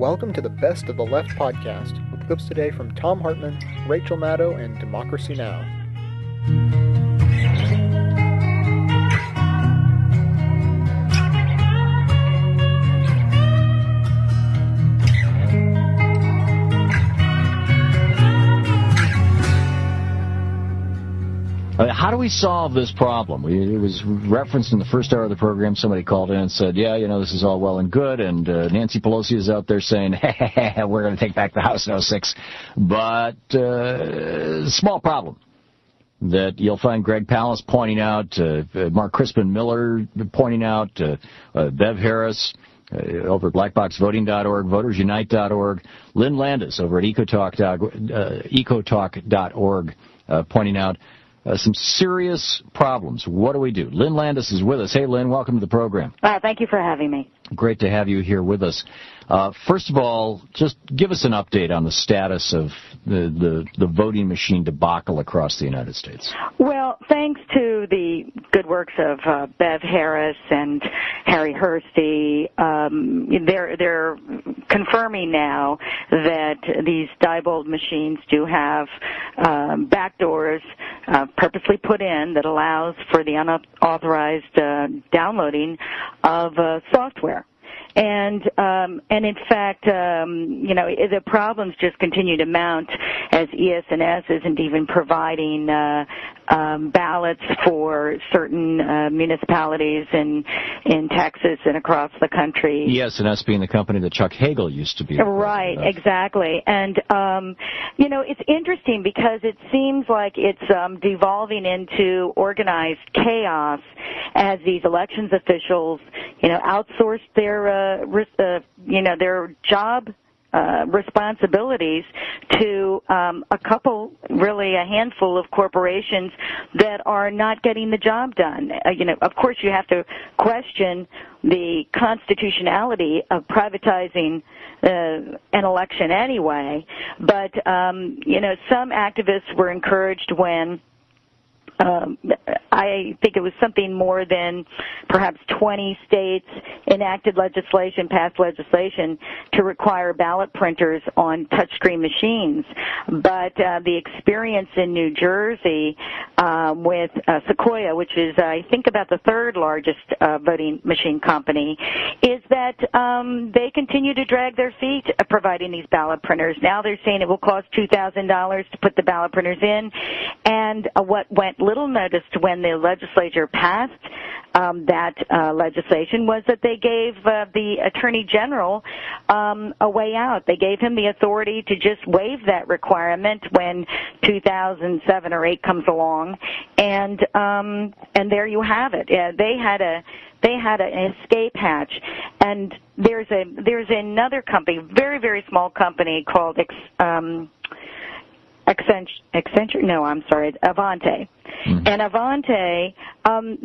Welcome to the Best of the Left podcast, with clips today from Thom Hartmann, Rachel Maddow, and Democracy Now! How do we solve this problem? It was referenced in the first hour of the program. Somebody called in and said, this is all well and good, and Nancy Pelosi is out there saying, we're going to take back the House in 2006, but small problem that you'll find Greg Palast pointing out, Mark Crispin Miller pointing out, Bev Harris over at BlackBoxVoting.org, VotersUnite.org, Lynn Landes over at Ecotalk.org pointing out some serious problems. What do we do? Lynn Landes is with us. Hey, Lynn, welcome to the program. Thank you for having me. Great to have you here with us. First of all, just give us an update on the status of the voting machine debacle across the United States. Well, thanks to the good works of Bev Harris and Harry Hursty, they're confirming now that these Diebold machines do have backdoors purposely put in that allows for the unauthorized downloading of software. And in fact, the problems just continue to mount as ES&S isn't even providing ballots for certain municipalities in Texas and across the country. ES&S being the company that Chuck Hagel used to be. Right, exactly. And, it's interesting because it seems like it's devolving into organized chaos as these elections officials, outsource their their job responsibilities to a handful of corporations that are not getting the job done. Of course, you have to question the constitutionality of privatizing an election anyway. But some activists were encouraged when. I think it was something more than perhaps 20 states passed legislation to require ballot printers on touchscreen machines. But the experience in New Jersey with Sequoia, which is, I think, about the third largest voting machine company, is that they continue to drag their feet providing these ballot printers. Now they're saying it will cost $2,000 to put the ballot printers in, and what went little noticed when the legislature passed that legislation was that they gave the Attorney General a way out. They gave him the authority to just waive that requirement when 2007 or 8 comes along, and there you have it. Yeah, they had an escape hatch, and there's another company, very very small company called Avante. Mm-hmm. And Avante,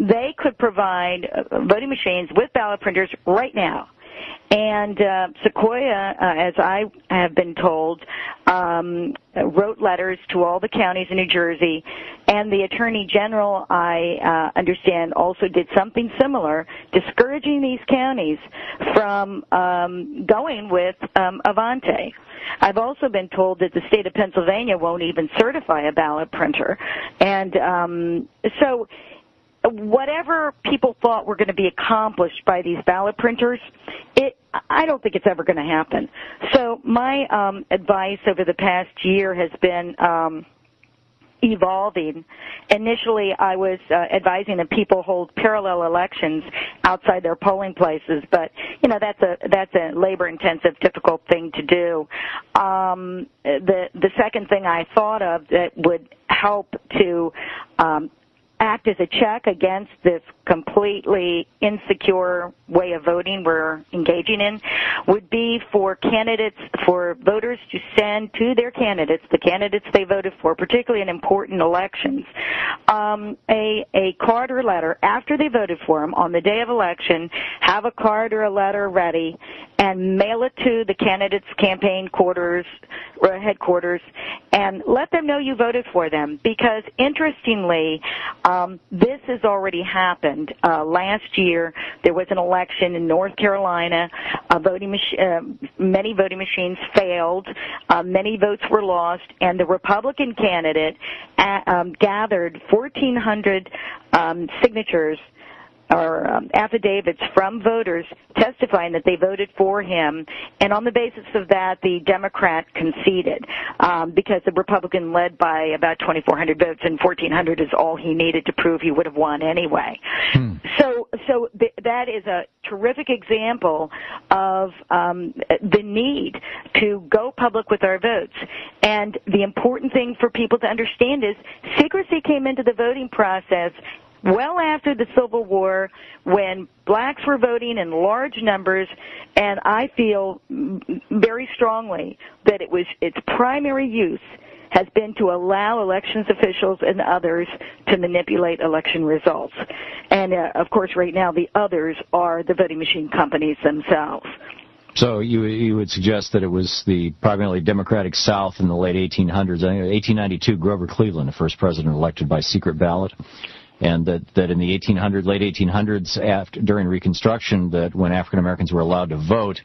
they could provide voting machines with ballot printers right now. And Sequoia, as I have been told, wrote letters to all the counties in New Jersey, and the Attorney General, I understand, also did something similar, discouraging these counties from going with Avante. I've also been told that the state of Pennsylvania won't even certify a ballot printer. And so whatever people thought were going to be accomplished by these ballot printers, I don't think it's ever going to happen. So my advice over the past year has been evolving. Initially, I was advising that people hold parallel elections outside their polling places, but that's a labor-intensive, difficult thing to do. The second thing I thought of that would help to act as a check against this completely insecure way of voting we're engaging in would be for voters to send to their candidates, the candidates they voted for, particularly in important elections, a card or letter after they voted for him on the day of election, have a card or a letter ready, and mail it to the candidate's campaign quarters or headquarters, and let them know you voted for them. Because interestingly, this has already happened. Last year, there was an election in North Carolina. Many voting machines failed. Many votes were lost, and the Republican candidate gathered 1,400 signatures or affidavits from voters testifying that they voted for him, and on the basis of that, the Democrat conceded because the Republican led by about 2,400 votes, and 1,400 is all he needed to prove he would have won anyway. So that is a terrific example of the need to go public with our votes. And the important thing for people to understand is secrecy came into the voting process well after the Civil War, when blacks were voting in large numbers, and I feel very strongly that it was its primary use has been to allow elections officials and others to manipulate election results. And, of course, right now the others are the voting machine companies themselves. So you would suggest that it was the primarily Democratic South in the late 1800s. I think 1892, Grover Cleveland, the first president elected by secret ballot. And that in the late 1800s, during Reconstruction, that when African Americans were allowed to vote,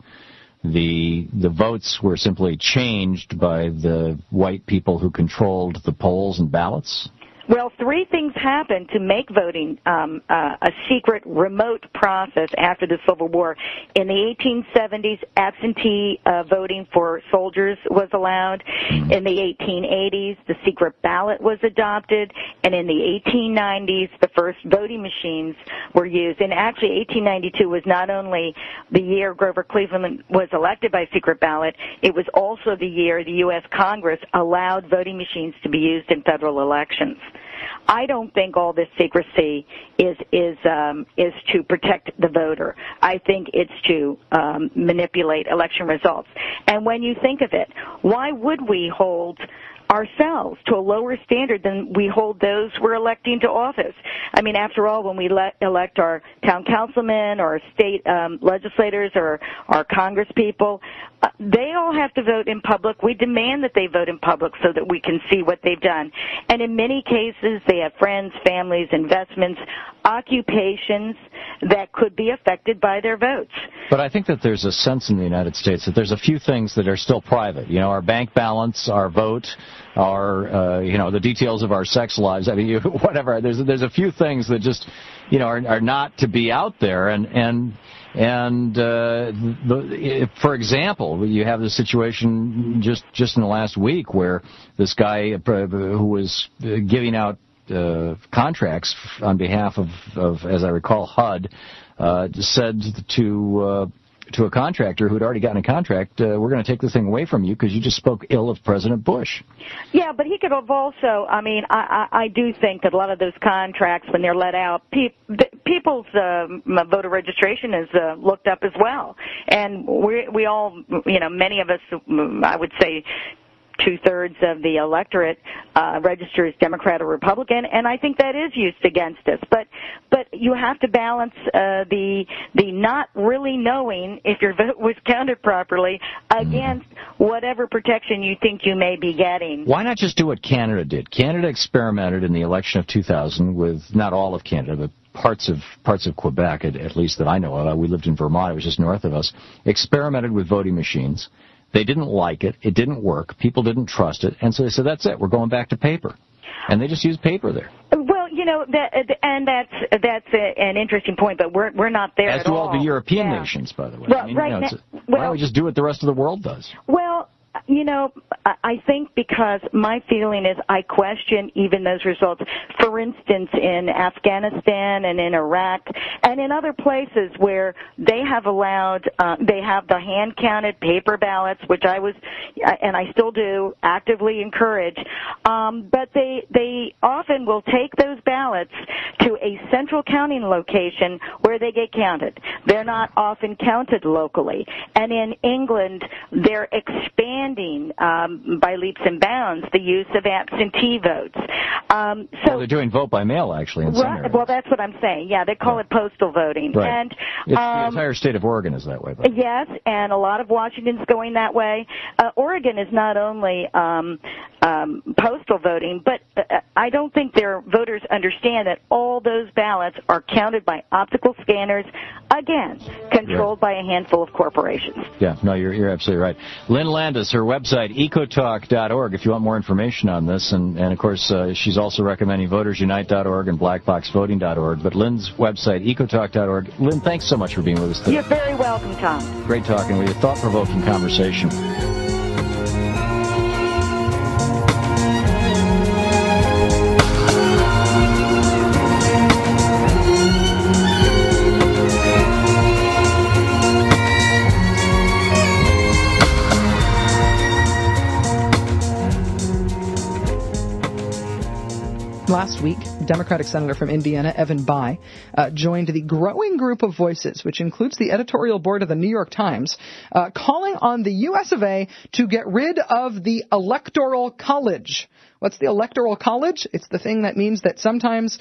the votes were simply changed by the white people who controlled the polls and ballots? Well, three things happened to make voting a secret, remote process after the Civil War. In the 1870s, absentee voting for soldiers was allowed. In the 1880s, the secret ballot was adopted. And in the 1890s, the first voting machines were used. And actually, 1892 was not only the year Grover Cleveland was elected by secret ballot, it was also the year the U.S. Congress allowed voting machines to be used in federal elections. I don't think all this secrecy is to protect the voter. I think it's to manipulate election results. And when you think of it, why would we hold ourselves to a lower standard than we hold those we're electing to office? I mean, after all, when we elect our town councilmen or our state legislators or our congresspeople, they all have to vote in public. We demand that they vote in public so that we can see what they've done. And in many cases, they have friends, families, investments, occupations that could be affected by their votes. But I think that there's a sense in the United States that there's a few things that are still private. You know, our bank balance, our vote, our, you know, the details of our sex lives, I mean, whatever. There's a few things that just, you know, are not to be out there. And for example, you have the situation just in the last week where this guy who was giving out contracts on behalf of, as I recall, HUD, said to a contractor who'd already gotten a contract, we're going to take this thing away from you because you just spoke ill of President Bush. Yeah, but he could have also, I mean, I do think that a lot of those contracts, when they're let out, people's voter registration is looked up as well. And we all, you know, many of us, I would say, 2/3 of the electorate registers Democrat or Republican, and I think that is used against us. But you have to balance the not really knowing if your vote was counted properly against whatever protection you think you may be getting. Why not just do what Canada did? Canada experimented in the election of 2000 with not all of Canada, but parts of Quebec, at least that I know of. We lived in Vermont; it was just north of us. Experimented with voting machines. They didn't like it. It didn't work. People didn't trust it. And so they said, that's it. We're going back to paper. And they just used paper there. Well, you know, that's an interesting point, but we're not there at all. As do all the European nations, by the way. Well, I mean, right, you know, why don't we just do what the rest of the world does? Well, you know, I think because my feeling is I question even those results. For instance, in Afghanistan and in Iraq and in other places where they have allowed, they have the hand-counted paper ballots, which I was, and I still do, actively encourage. But they often will take those ballots to a central counting location where they get counted. They're not often counted locally. And in England, they're expanding funding by leaps and bounds the use of absentee votes. So well, they're doing vote by mail, actually, in some areas. Well, that's what I'm saying. Yeah, they call it postal voting. Right. And the entire state of Oregon is that way. But. Yes, and a lot of Washington's going that way. Oregon is not only postal voting, but I don't think their voters understand that all those ballots are counted by optical scanners, again, controlled by a handful of corporations. Yeah, no, you're absolutely right. Lynn Landes, her website, Ecotalk.org, if you want more information on this. And of course, she's also recommending VotersUnite.org and BlackBoxVoting.org. But Lynn's website, Ecotalk.org. Lynn, thanks so much for being with us today. You're very welcome, Tom. Great talking with you. Thought-provoking conversation. Last week, Democratic Senator from Indiana, Evan Bayh, joined the growing group of voices, which includes the editorial board of the New York Times, calling on the U.S. of A. to get rid of the Electoral College. What's the Electoral College? It's the thing that means that sometimes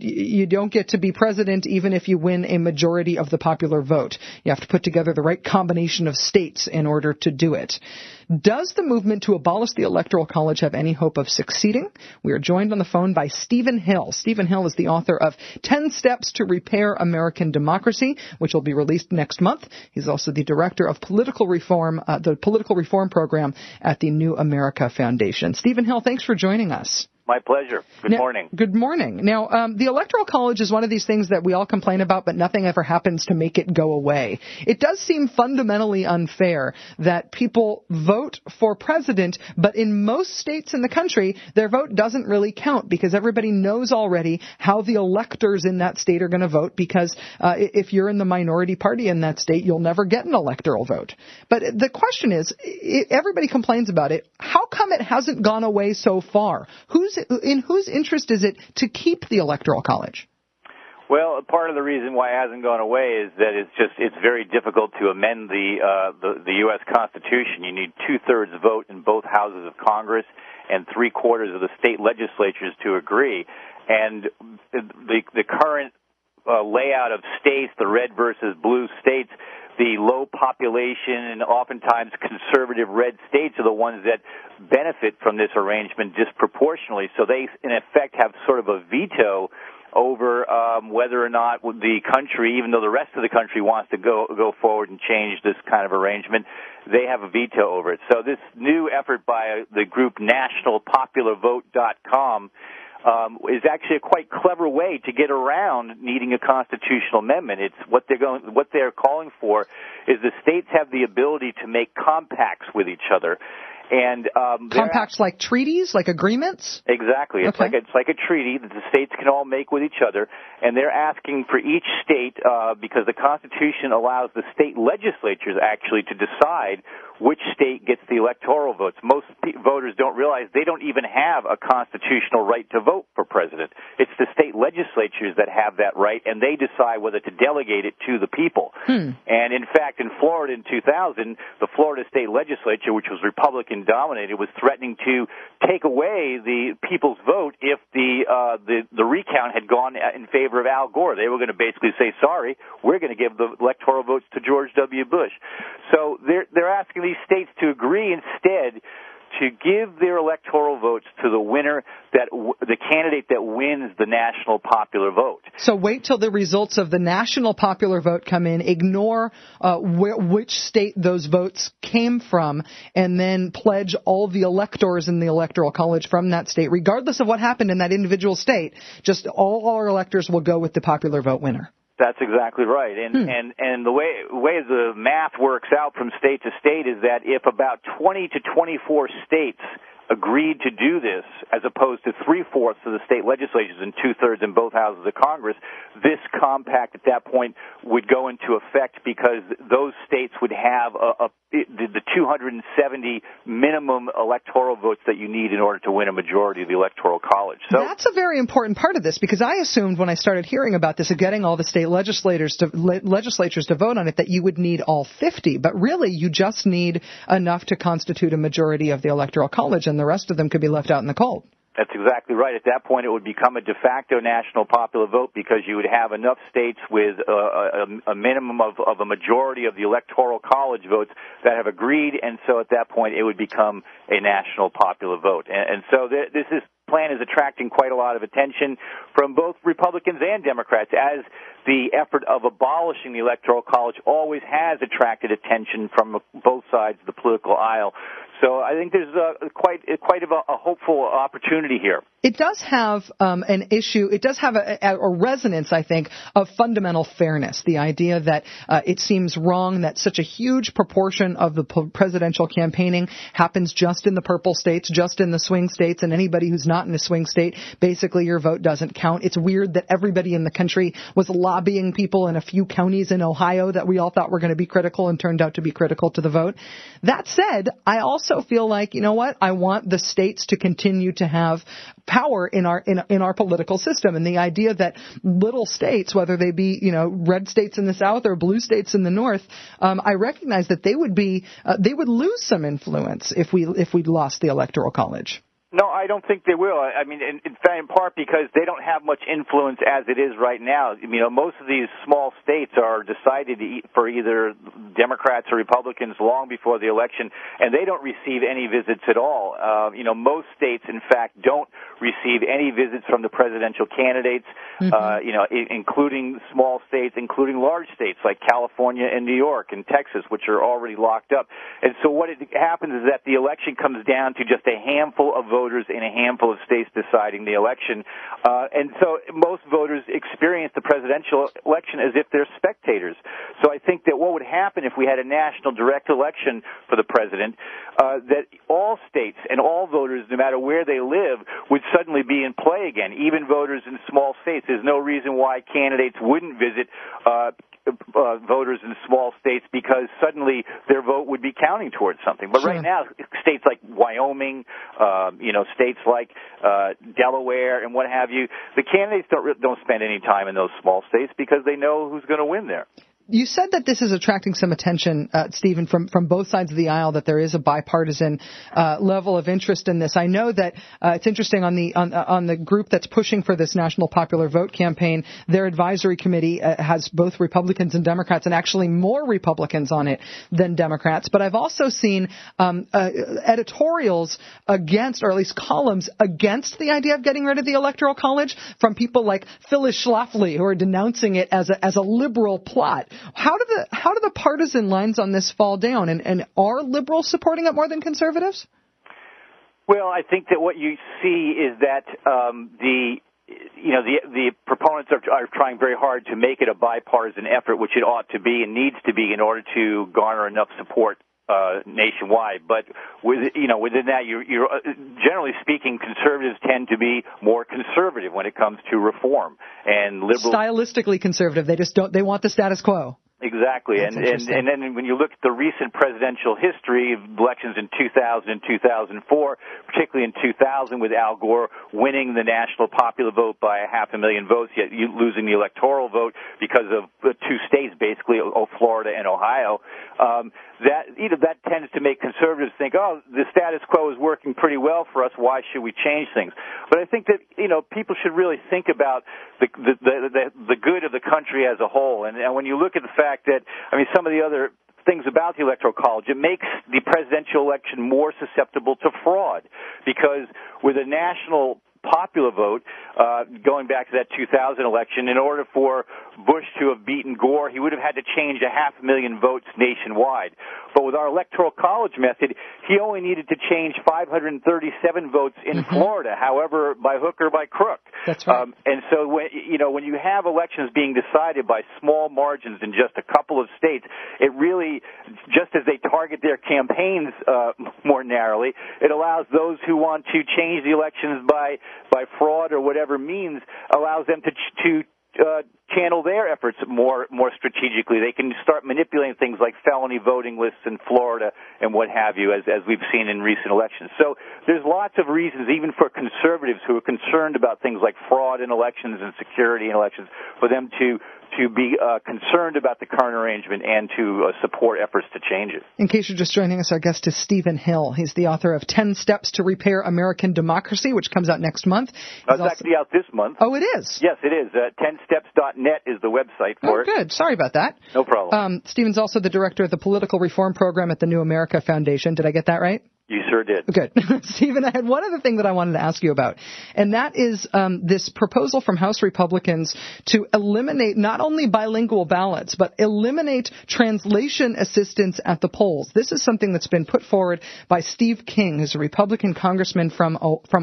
you don't get to be president even if you win a majority of the popular vote. You have to put together the right combination of states in order to do it. Does the movement to abolish the Electoral College have any hope of succeeding? We are joined on the phone by Stephen Hill. Stephen Hill is the author of 10 Steps to Repair American Democracy, which will be released next month. He's also the director of political reform, the political reform program at the New America Foundation. Stephen Hill, thanks for joining us. My pleasure. Good morning. Good morning. Now, the Electoral College is one of these things that we all complain about, but nothing ever happens to make it go away. It does seem fundamentally unfair that people vote for president, but in most states in the country, their vote doesn't really count because everybody knows already how the electors in that state are going to vote because if you're in the minority party in that state, you'll never get an electoral vote. But the question is, everybody complains about it. How come it hasn't gone away so far? In whose interest is it to keep the Electoral College? Well, part of the reason why it hasn't gone away is that it's very difficult to amend the U.S. Constitution. You need 2/3 vote in both houses of Congress and 3/4 of the state legislatures to agree. And the current layout of states, the red versus blue states, the low population and oftentimes conservative red states are the ones that benefit from this arrangement disproportionately. So they, in effect, have sort of a veto over whether or not the country, even though the rest of the country wants to go forward and change this kind of arrangement, they have a veto over it. So this new effort by the group NationalPopularVote.com is actually a quite clever way to get around needing a constitutional amendment. It's what they're calling for is the states have the ability to make compacts with each other. And compacts like treaties, like agreements? Exactly. It's like a treaty that the states can all make with each other, and they're asking for each state because the Constitution allows the state legislatures actually to decide which state gets the electoral votes. Most voters don't realize they don't even have a constitutional right to vote for president. It's the state legislatures that have that right, and they decide whether to delegate it to the people. Hmm. And, in fact, in Florida in 2000, the Florida state legislature, which was Republican-dominated, was threatening to take away the people's vote if the recount had gone in favor of Al Gore. They were going to basically say, sorry, we're going to give the electoral votes to George W. Bush. So they're asking these states to agree instead to give their electoral votes to the winner, the candidate that wins the national popular vote. So wait till the results of the national popular vote come in, ignore which state those votes came from, and then pledge all the electors in the Electoral College from that state, regardless of what happened in that individual state. Just all our electors will go with the popular vote winner. That's exactly right. And the way the math works out from state to state is that if about 20 to 24 states agreed to do this, as opposed to three-fourths of the state legislatures and two-thirds in both houses of Congress, this compact at that point would go into effect because those states would have the 270 minimum electoral votes that you need in order to win a majority of the Electoral College. So that's a very important part of this, because I assumed when I started hearing about this and getting all the state legislatures to vote on it that you would need all 50, but really you just need enough to constitute a majority of the Electoral College, and the rest of them could be left out in the cold. That's exactly right. At that point, it would become a de facto national popular vote because you would have enough states with a minimum of a majority of the Electoral College votes that have agreed, and so at that point, it would become a national popular vote. And so this plan is attracting quite a lot of attention from both Republicans and Democrats, as the effort of abolishing the Electoral College always has attracted attention from both sides of the political aisle. So I think there's quite a hopeful opportunity here. It does have an issue. It does have a resonance, I think, of fundamental fairness. The idea that it seems wrong that such a huge proportion of the presidential campaigning happens just in the purple states, just in the swing states, and anybody who's not in a swing state, basically your vote doesn't count. It's weird that everybody in the country was lobbying people in a few counties in Ohio that we all thought were going to be critical and turned out to be critical to the vote. That said, I also feel like, you know what, I want the states to continue to have power in our political system, and the idea that little states, whether they be, you know, red states in the South or blue states in the North, I recognize that they would lose some influence if we lost the Electoral College. No, I don't think they will. I mean, in part because they don't have much influence as it is right now. You know, most of these small states are decided for either Democrats or Republicans long before the election, and they don't receive any visits at all. You know, most states, in fact, don't receive any visits from the presidential candidates, you know, including small states, including large states like California and New York and Texas, which are already locked up. And so what happens is that the election comes down to just a handful of voters in a handful of states deciding the election. And so most voters experience the presidential election as if they're spectators. So I think that what would happen if we had a national direct election for the president, that all states and all voters, no matter where they live, would suddenly be in play again, even voters in small states. There's no reason why candidates wouldn't visit voters in small states, because suddenly their vote would be counting towards something. But right now, states like Wyoming, you know, states like Delaware and what have you, the candidates don't spend any time in those small states because they know who's going to win there. You said that this is attracting some attention, Stephen, from both sides of the aisle, that there is a bipartisan level of interest in this. I know that it's interesting on the group that's pushing for this National Popular Vote campaign, their advisory committee has both Republicans and Democrats, and actually more Republicans on it than Democrats. But I've also seen editorials against, or at least columns against, the idea of getting rid of the Electoral College from people like Phyllis Schlafly, who are denouncing it as a liberal plot. How do the partisan lines on this fall down, and are liberals supporting it more than conservatives? Well, I think that what you see is that the proponents are trying very hard to make it a bipartisan effort, which it ought to be and needs to be in order to garner enough support nationwide. But within that, you're generally speaking, conservatives tend to be more conservative when it comes to reform, and liberals stylistically conservative. They just don't. They want the status quo. Exactly. And then when you look at the recent presidential history of elections in 2000 and 2004, particularly in 2000 with Al Gore winning the national popular vote by 500,000 votes, yet losing the electoral vote because of the two states, basically, Florida and Ohio, that tends to make conservatives think, oh, the status quo is working pretty well for us, why should we change things? But I think that, you know, people should really think about the good of the country as a whole. And when you look at the fact that, I mean, some of the other things about the Electoral College, it makes the presidential election more susceptible to fraud, because with a national popular vote, going back to that 2000 election, in order for Bush to have beaten Gore, he would have had to change 500,000 votes nationwide. But with our Electoral College method, he only needed to change 537 votes in Florida, however, by hook or by crook. That's right. And so, when you have elections being decided by small margins in just a couple of states, it really, just as they target their campaigns more narrowly, it allows those who want to change the elections by fraud or whatever means, allows them to channel their efforts more strategically. They can start manipulating things like felony voting lists in Florida and what have you, as we've seen in recent elections. So there's lots of reasons, even for conservatives who are concerned about things like fraud in elections and security in elections, for them to be concerned about the current arrangement and to support efforts to change it. In case you're just joining us, our guest is Stephen Hill. He's the author of 10 Steps to Repair American Democracy, which comes out next month. It's actually out this month. Oh, it is? Yes, it is. 10steps.net is the website for it. Oh, good. Sorry about that. No problem. Stephen's also the director of the Political Reform Program at the New America Foundation. Did I get that right? You sure did. Good. Stephen, I had one other thing that I wanted to ask you about, and that is this proposal from House Republicans to eliminate not only bilingual ballots, but eliminate translation assistance at the polls. This is something that's been put forward by Steve King, who's a Republican congressman from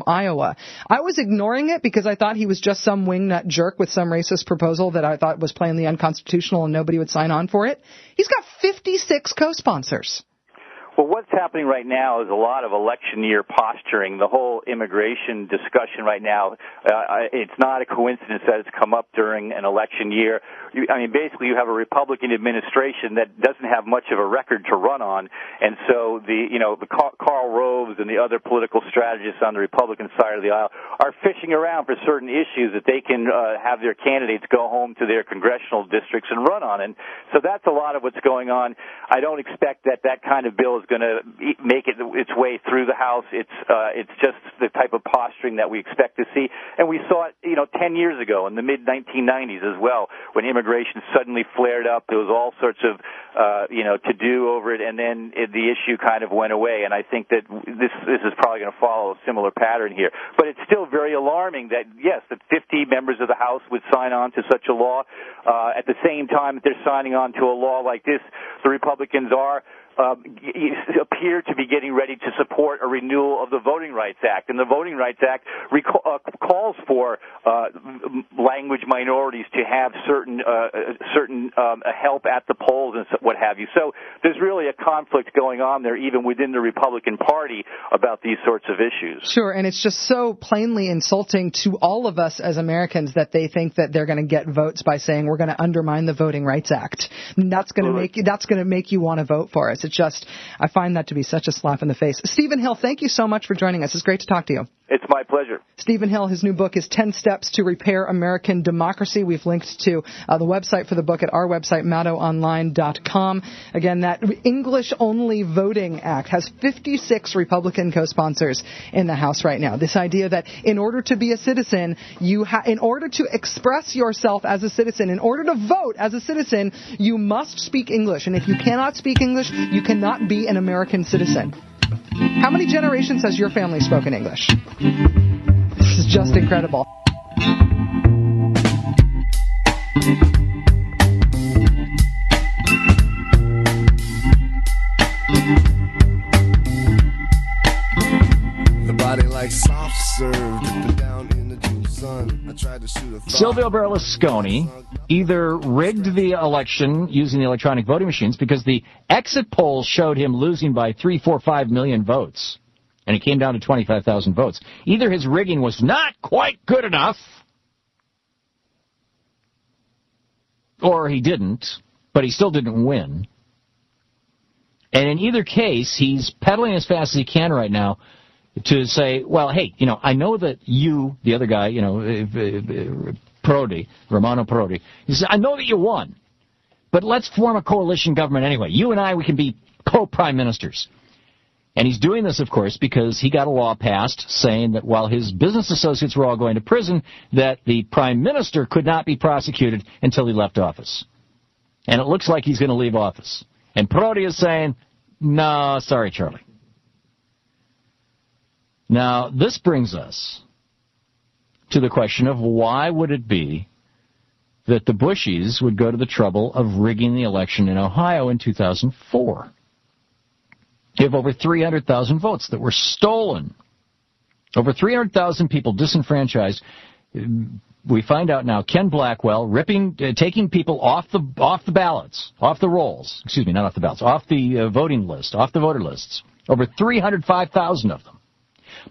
Iowa. I was ignoring it because I thought he was just some wingnut jerk with some racist proposal that I thought was plainly unconstitutional and nobody would sign on for it. He's got 56 co-sponsors. Well, what's happening right now is a lot of election year posturing. The whole immigration discussion right now, it's not a coincidence that it's come up during an election year. Basically you have a Republican administration that doesn't have much of a record to run on. And so the Karl Rove and the other political strategists on the Republican side of the aisle are fishing around for certain issues that they can have their candidates go home to their congressional districts and run on. And so that's a lot of what's going on. I don't expect that kind of bill is going to make its way through the House. It's just the type of posturing that we expect to see, and we saw it, 10 years ago in the mid 1990s as well, when immigration suddenly flared up. There was all sorts of to do over it, and then the issue kind of went away. And I think that this is probably going to follow a similar pattern here. But it's still very alarming that that 50 members of the House would sign on to such a law. At the same time that they're signing on to a law like this, the Republicans appear to be getting ready to support a renewal of the Voting Rights Act. And the Voting Rights Act calls for language minorities to have certain help at the polls and what have you. So there's really a conflict going on there, even within the Republican Party, about these sorts of issues. Sure, and it's just so plainly insulting to all of us as Americans that they think that they're going to get votes by saying we're going to undermine the Voting Rights Act. And that's going to make you want to vote for us. I find that to be such a slap in the face. Stephen Hill, thank you so much for joining us. It's great to talk to you. It's my pleasure. Stephen Hill, his new book is 10 Steps to Repair American Democracy. We've linked to the website for the book at our website, MaddowOnline.com. Again, that English-only voting act has 56 Republican co-sponsors in the House right now. This idea that in order to be a citizen, in order to express yourself as a citizen, in order to vote as a citizen, you must speak English. And if you cannot speak English, you cannot be an American citizen. How many generations has your family spoken English? This is just incredible. The body like soft served, put down in the June sun. I tried to shoot a thought. Silvio Berlusconi either rigged the election using the electronic voting machines, because the exit polls showed him losing by 3, 4, 5 million votes, and it came down to 25,000 votes. Either his rigging was not quite good enough, or he didn't, but he still didn't win. And in either case, he's pedaling as fast as he can right now to say, well, hey, I know that you, the other guy, Prodi, Romano Prodi. He says, I know that you won, but let's form a coalition government anyway. You and I, we can be co-prime ministers. And he's doing this, of course, because he got a law passed saying that while his business associates were all going to prison, that the prime minister could not be prosecuted until he left office. And it looks like he's going to leave office. And Prodi is saying, no, sorry, Charlie. Now, this brings us to the question of why would it be that the Bushies would go to the trouble of rigging the election in Ohio in 2004. They have over 300,000 votes that were stolen. Over 300,000 people disenfranchised. We find out now Ken Blackwell taking people off the ballots, off the rolls. Excuse me, not off the ballots, off the voting list, off the voter lists. Over 305,000 of them,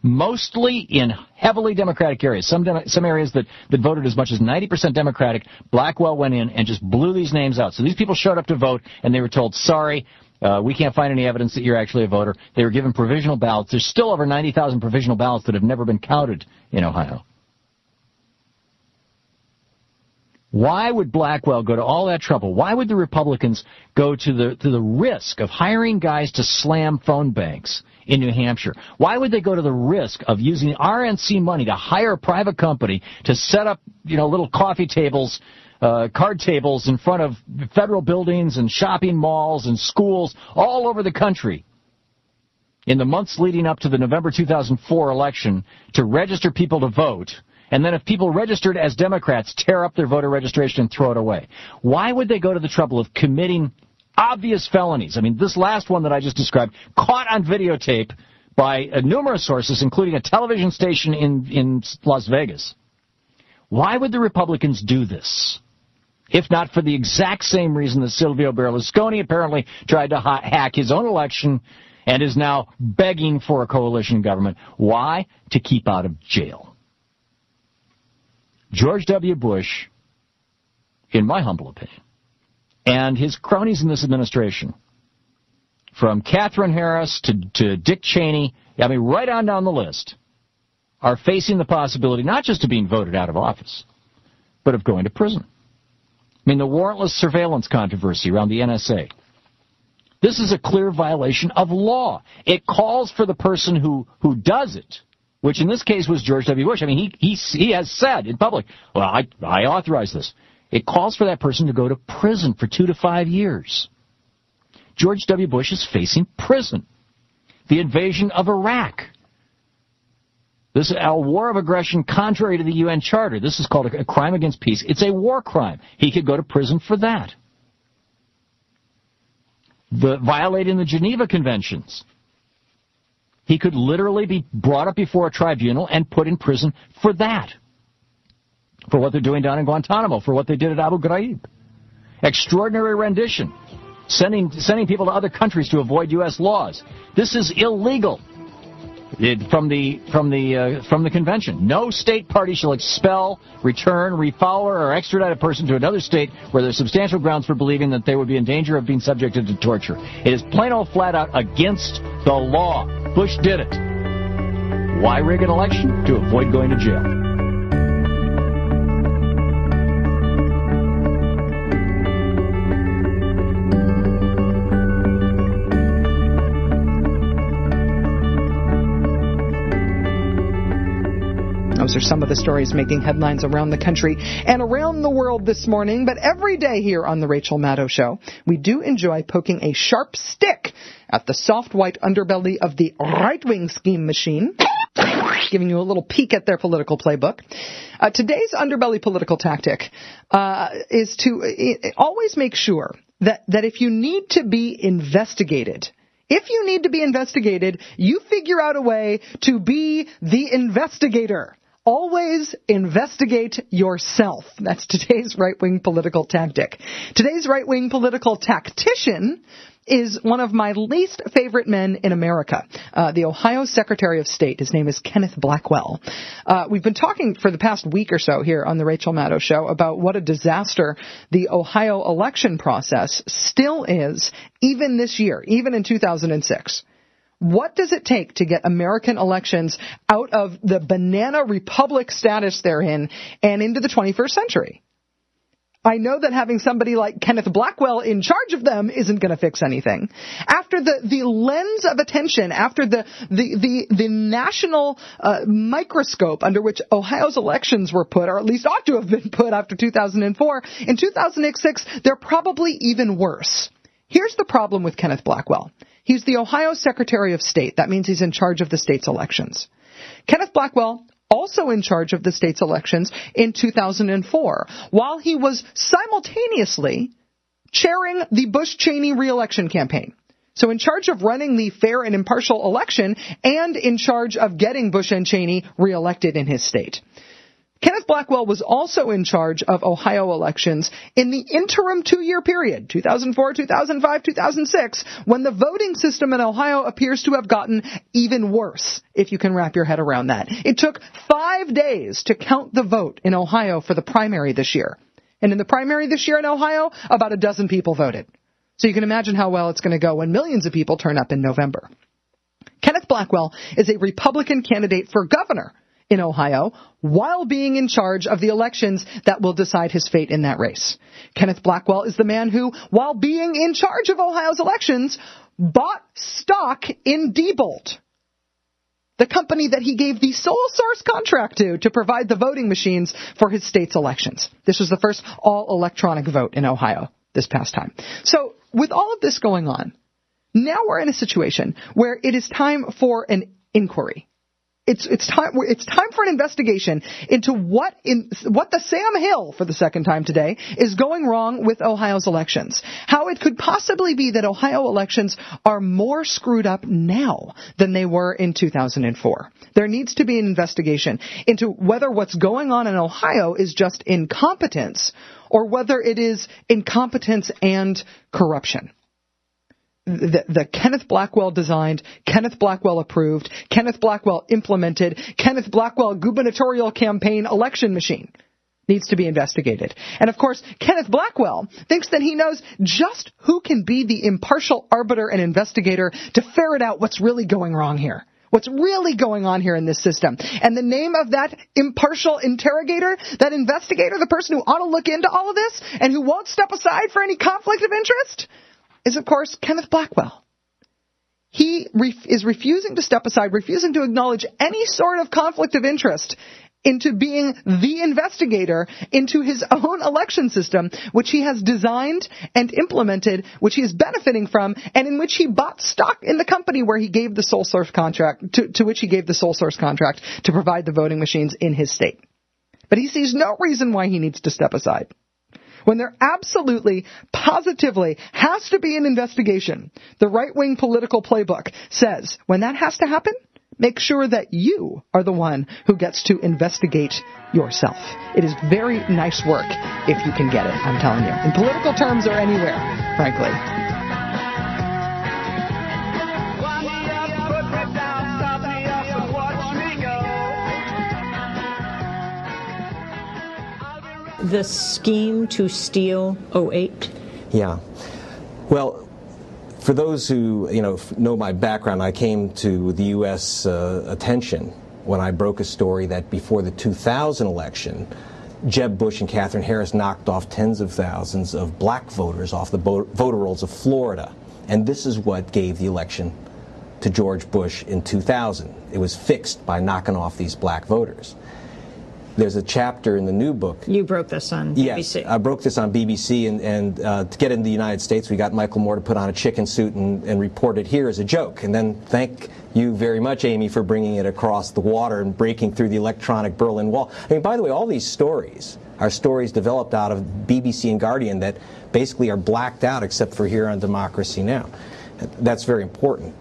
mostly in heavily Democratic areas. Some areas that voted as much as 90% Democratic. Blackwell went in and just blew these names out. So these people showed up to vote and they were told, sorry, we can't find any evidence that you're actually a voter. They were given provisional ballots. There's still over 90,000 provisional ballots that have never been counted in Ohio. Why would Blackwell go to all that trouble? Why would the Republicans go to the risk of hiring guys to slam phone banks in New Hampshire? Why would they go to the risk of using RNC money to hire a private company to set up, little coffee tables, card tables in front of federal buildings and shopping malls and schools all over the country in the months leading up to the November 2004 election to register people to vote? And then if people registered as Democrats, tear up their voter registration and throw it away. Why would they go to the trouble of committing obvious felonies? I mean, this last one that I just described, caught on videotape by numerous sources, including a television station in Las Vegas. Why would the Republicans do this, if not for the exact same reason that Silvio Berlusconi apparently tried to hack his own election and is now begging for a coalition government? Why? To keep out of jail. George W. Bush, in my humble opinion, and his cronies in this administration, from Katherine Harris to Dick Cheney, right on down the list, are facing the possibility not just of being voted out of office, but of going to prison. The warrantless surveillance controversy around the NSA. This is a clear violation of law. It calls for the person who does it, which in this case was George W. Bush. He has said in public, well, I authorize this. It calls for that person to go to prison for 2 to 5 years. George W. Bush is facing prison. The invasion of Iraq. This is a war of aggression contrary to the UN Charter. This is called a crime against peace. It's a war crime. He could go to prison for that. Violating the Geneva Conventions. He could literally be brought up before a tribunal and put in prison for that. For what they're doing down in Guantanamo, for what they did at Abu Ghraib. Extraordinary rendition. Sending people to other countries to avoid U.S. laws. This is illegal from the convention. No state party shall expel, return, refoul, or extradite a person to another state where there's substantial grounds for believing that they would be in danger of being subjected to torture. It is plain old flat out against the law. Bush did it. Why rig an election? To avoid going to jail. Those are some of the stories making headlines around the country and around the world this morning. But every day here on The Rachel Maddow Show, we do enjoy poking a sharp stick at the soft white underbelly of the right-wing scheme machine, giving you a little peek at their political playbook. Today's underbelly political tactic is to always make sure that if you need to be investigated, you figure out a way to be the investigator. Always investigate yourself. That's today's right-wing political tactic. Today's right-wing political tactician is one of my least favorite men in America, the Ohio Secretary of State. His name is Kenneth Blackwell. We've been talking for the past week or so here on the Rachel Maddow Show about what a disaster the Ohio election process still is, even this year, even in 2006. What does it take to get American elections out of the banana republic status they're in and into the 21st century? I know that having somebody like Kenneth Blackwell in charge of them isn't going to fix anything. After the lens of attention, after the national microscope under which Ohio's elections were put, or at least ought to have been put after 2004, in 2006, they're probably even worse. Here's the problem with Kenneth Blackwell. He's the Ohio Secretary of State. That means he's in charge of the state's elections. Kenneth Blackwell also in charge of the state's elections in 2004, while he was simultaneously chairing the Bush-Cheney re-election campaign. So in charge of running the fair and impartial election and in charge of getting Bush and Cheney reelected in his state. Kenneth Blackwell was also in charge of Ohio elections in the interim two-year period, 2004, 2005, 2006, when the voting system in Ohio appears to have gotten even worse, if you can wrap your head around that. It took 5 days to count the vote in Ohio for the primary this year. And in the primary this year in Ohio, about a dozen people voted. So you can imagine how well it's going to go when millions of people turn up in November. Kenneth Blackwell is a Republican candidate for governor in Ohio, while being in charge of the elections that will decide his fate in that race. Kenneth Blackwell is the man who, while being in charge of Ohio's elections, bought stock in Diebold, the company that he gave the sole source contract to provide the voting machines for his state's elections. This was the first all-electronic vote in Ohio this past time. So with all of this going on, now we're in a situation where it is time for an inquiry. It's time for an investigation into what the Sam Hill, for the second time today, is going wrong with Ohio's elections. How it could possibly be that Ohio elections are more screwed up now than they were in 2004. There needs to be an investigation into whether what's going on in Ohio is just incompetence or whether it is incompetence and corruption. The Kenneth Blackwell designed, Kenneth Blackwell approved, Kenneth Blackwell implemented, Kenneth Blackwell gubernatorial campaign election machine needs to be investigated. And of course, Kenneth Blackwell thinks that he knows just who can be the impartial arbiter and investigator to ferret out what's really going wrong here, what's really going on here in this system. And the name of that impartial interrogator, that investigator, the person who ought to look into all of this and who won't step aside for any conflict of interest, is, of course, Kenneth Blackwell. He is refusing to step aside, refusing to acknowledge any sort of conflict of interest into being the investigator into his own election system, which he has designed and implemented, which he is benefiting from, and in which he bought stock in the company where he gave the sole source contract, to which he gave the sole source contract to provide the voting machines in his state. But he sees no reason why he needs to step aside, when there absolutely, positively has to be an investigation. The right-wing political playbook says when that has to happen, make sure that you are the one who gets to investigate yourself. It is very nice work if you can get it, I'm telling you, in political terms or anywhere, frankly. The scheme to steal 2008? Yeah. Well, for those who know my background, I came to the U.S. Attention when I broke a story that before the 2000 election, Jeb Bush and Katherine Harris knocked off tens of thousands of black voters off the voter rolls of Florida. And this is what gave the election to George Bush in 2000. It was fixed by knocking off these black voters. There's a chapter in the new book. You broke this on BBC. Yes, I broke this on BBC, and to get into the United States, we got Michael Moore to put on a chicken suit and report it here as a joke. And then thank you very much, Amy, for bringing it across the water and breaking through the electronic Berlin Wall. I mean, by the way, all these stories are stories developed out of BBC and Guardian that basically are blacked out except for here on Democracy Now! That's very important,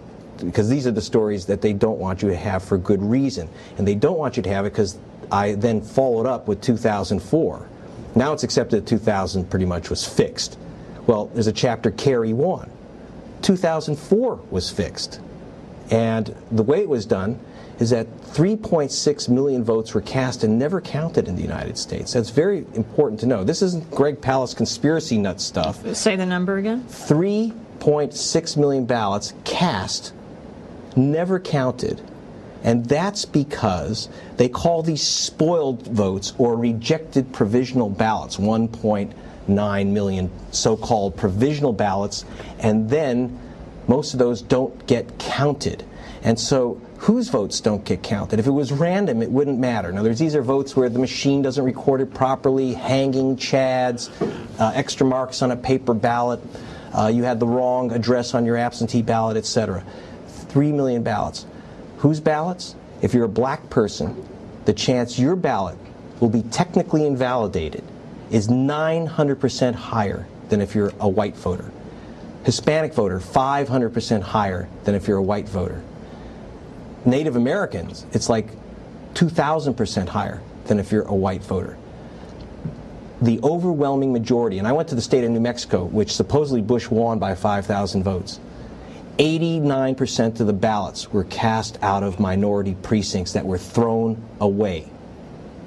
because these are the stories that they don't want you to have for good reason. And they don't want you to have it because I then followed up with 2004. Now it's accepted that 2000 pretty much was fixed. Well, there's a chapter, Carry One. 2004 was fixed. And the way it was done is that 3.6 million votes were cast and never counted in the United States. That's very important to know. This isn't Greg Palast conspiracy nut stuff. Say the number again. 3.6 million ballots cast, never counted. And that's because they call these spoiled votes or rejected provisional ballots, 1.9 million so-called provisional ballots, and then most of those don't get counted. And so whose votes don't get counted? If it was random, it wouldn't matter. Now, these are votes where the machine doesn't record it properly, hanging chads, extra marks on a paper ballot, you had the wrong address on your absentee ballot, etc. 3 million ballots. Whose ballots? If you're a black person the chance your ballot will be technically invalidated is 900% higher than if you're a white voter. Hispanic voter, 500% higher than if you're a white voter. Native Americans, it's like 2,000% higher than if you're a white voter. The overwhelming majority, and I went to the state of New Mexico, which supposedly Bush won by 5,000 votes. 89% of the ballots were cast out of minority precincts that were thrown away.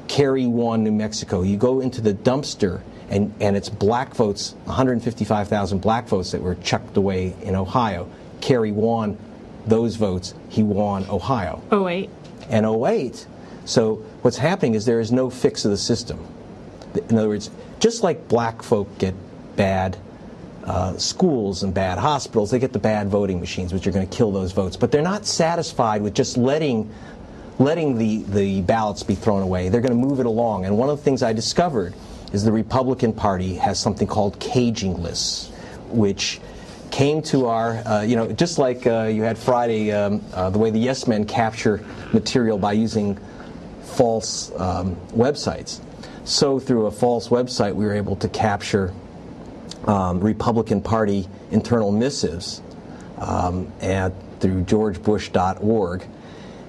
Kerry won New Mexico. You go into the dumpster, and it's black votes, 155,000 black votes that were chucked away in Ohio. Kerry won those votes. He won Ohio. 08. And 08. So what's happening is there is no fix of the system. In other words, just like black folk get bad schools and bad hospitals, they get the bad voting machines, which are going to kill those votes. But they're not satisfied with just letting the ballots be thrown away. They're going to move it along. And one of the things I discovered is the Republican Party has something called caging lists, which came to our, just like you had Friday, the way the Yes Men capture material by using false websites. So through a false website, we were able to capture Republican Party internal missives through GeorgeBush.org.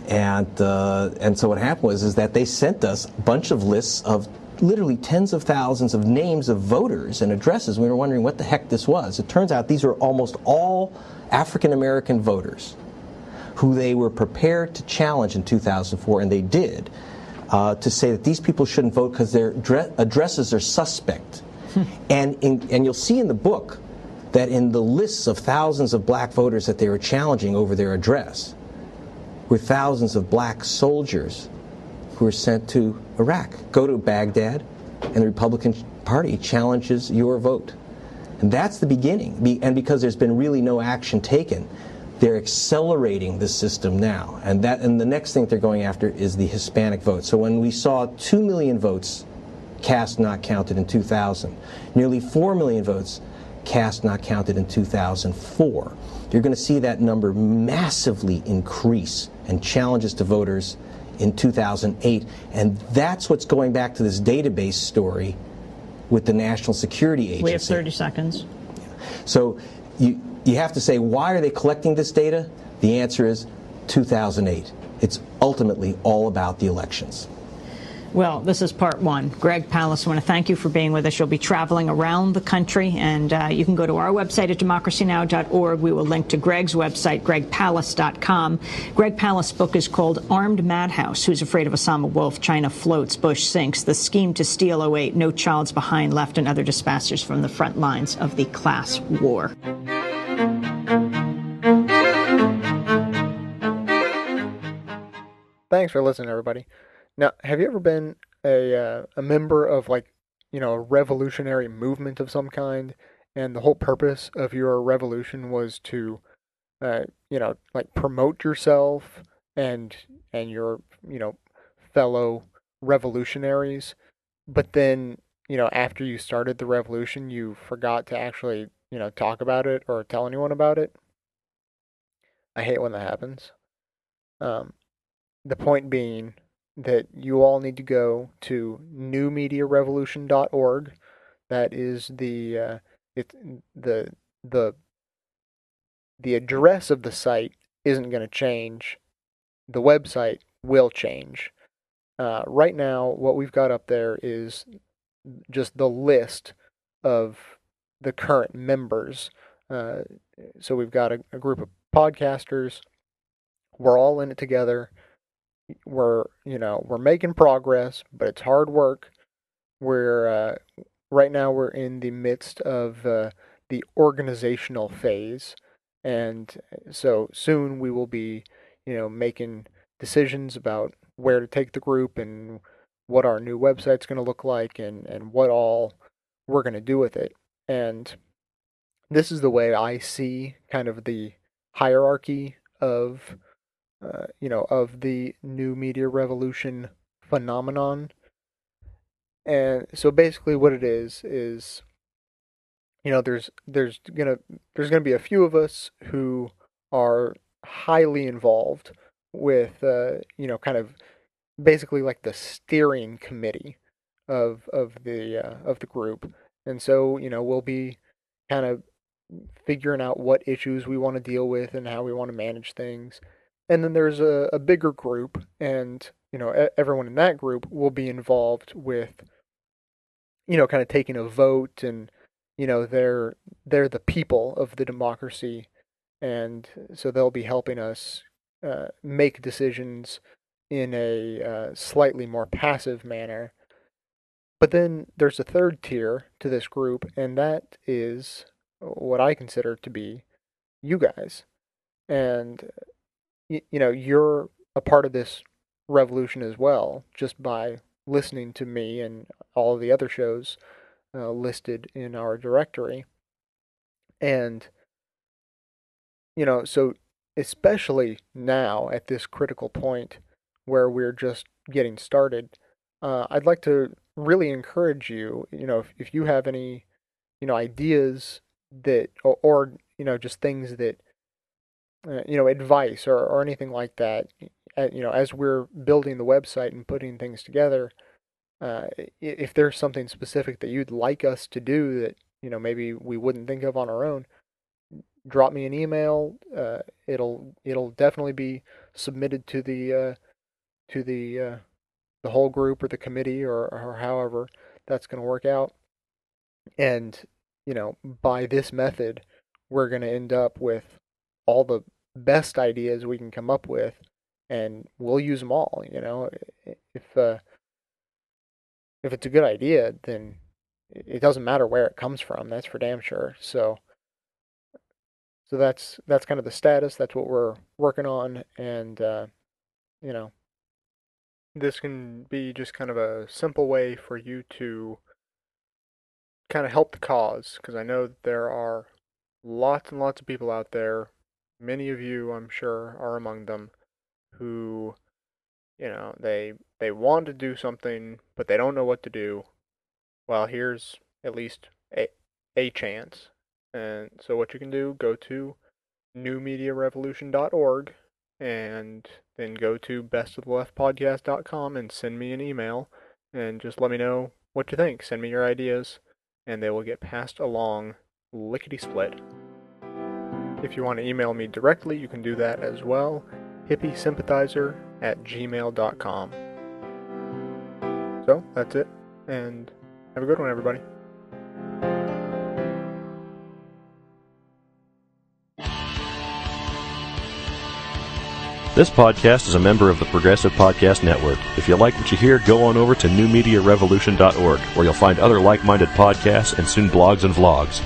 And so what happened was that they sent us a bunch of lists of literally tens of thousands of names of voters and addresses. We were wondering what the heck this was. It turns out these were almost all African-American voters who they were prepared to challenge in 2004, and they did. To say that these people shouldn't vote because their addresses are suspect. And you'll see in the book that in the lists of thousands of black voters that they were challenging over their address were thousands of black soldiers who were sent to Iraq. Go to Baghdad, and the Republican Party challenges your vote. And that's the beginning. And because there's been really no action taken, they're accelerating the system now, and the next thing they're going after is the Hispanic vote. So when we saw 2 million votes cast not counted in 2000, nearly 4 million votes cast not counted in 2004, you're going to see that number massively increase, and challenges to voters in 2008. And that's what's going back to this database story with the National Security Agency. We have 30 seconds. So you have to say, why are they collecting this data? The answer is 2008. It's ultimately all about the elections. Well, this is part one. Greg Palast, I want to thank you for being with us. You'll be traveling around the country, and you can go to our website at democracynow.org. We will link to Greg's website, gregpalast.com. Greg Palast's book is called Armed Madhouse, Who's Afraid of Osama Wolf, China Floats, Bush Sinks, The Scheme to Steal 08, No Child's Behind Left, and Other Disasters from the Front Lines of the Class War. Thanks for listening, everybody. Now, have you ever been a member of, a revolutionary movement of some kind, and the whole purpose of your revolution was to, promote yourself and your, fellow revolutionaries, but then, after you started the revolution, you forgot to actually, talk about it or tell anyone about it? I hate when that happens. The point being that you all need to go to newmediarevolution.org. That is the address of the site isn't going to change. The website will change. Right now, what we've got up there is just the list of the current members. So we've got a group of podcasters. We're all in it together. We're making progress, but it's hard work. Right now we're in the midst of the organizational phase, and so soon we will be, making decisions about where to take the group and what our new website's going to look like and what all we're going to do with it. And this is the way I see kind of the hierarchy of of the new media revolution phenomenon. And so basically what it is, there's gonna be a few of us who are highly involved with kind of basically like the steering committee of the group. And so, you know, we'll be kind of figuring out what issues we want to deal with and how we want to manage things. And then there's a bigger group, and, you know, everyone in that group will be involved with, you know, kind of taking a vote, and, you know, they're the people of the democracy. And so they'll be helping us make decisions in a slightly more passive manner. But then there's a third tier to this group, and that is what I consider to be you guys. And, you know, you're a part of this revolution as well, just by listening to me and all of the other shows listed in our directory. And, you know, so especially now at this critical point where we're just getting started, I'd like to really encourage you, you know, if you have any, you know, ideas that, or you know, just things that, you know, advice or anything like that, you know, as we're building the website and putting things together, if there's something specific that you'd like us to do that, you know, maybe we wouldn't think of on our own, drop me an email. It'll definitely be submitted to the whole group or the committee or however that's going to work out. And, you know, by this method, we're going to end up with all the best ideas we can come up with, and we'll use them all. You know, if it's a good idea, then it doesn't matter where it comes from. That's for damn sure. So that's kind of the status. That's what we're working on. And, you know, this can be just kind of a simple way for you to kind of help the cause, because I know that there are lots and lots of people out there, many of you I'm sure are among them, who, you know, they want to do something, but they don't know what to do. Well, here's at least a chance. And so what you can do, go to newmediarevolution.org, and then go to bestoftheleft.com and send me an email and just let me know what you think. Send me your ideas, and they will get passed along lickety-split. If you want to email me directly, you can do that as well, hippiesympathizer@gmail.com. So, that's it, and have a good one, everybody. This podcast is a member of the Progressive Podcast Network. If you like what you hear, go on over to newmediarevolution.org, where you'll find other like-minded podcasts and soon blogs and vlogs.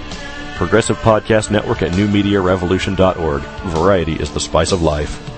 Progressive Podcast Network at newmediarevolution.org. Variety is the spice of life.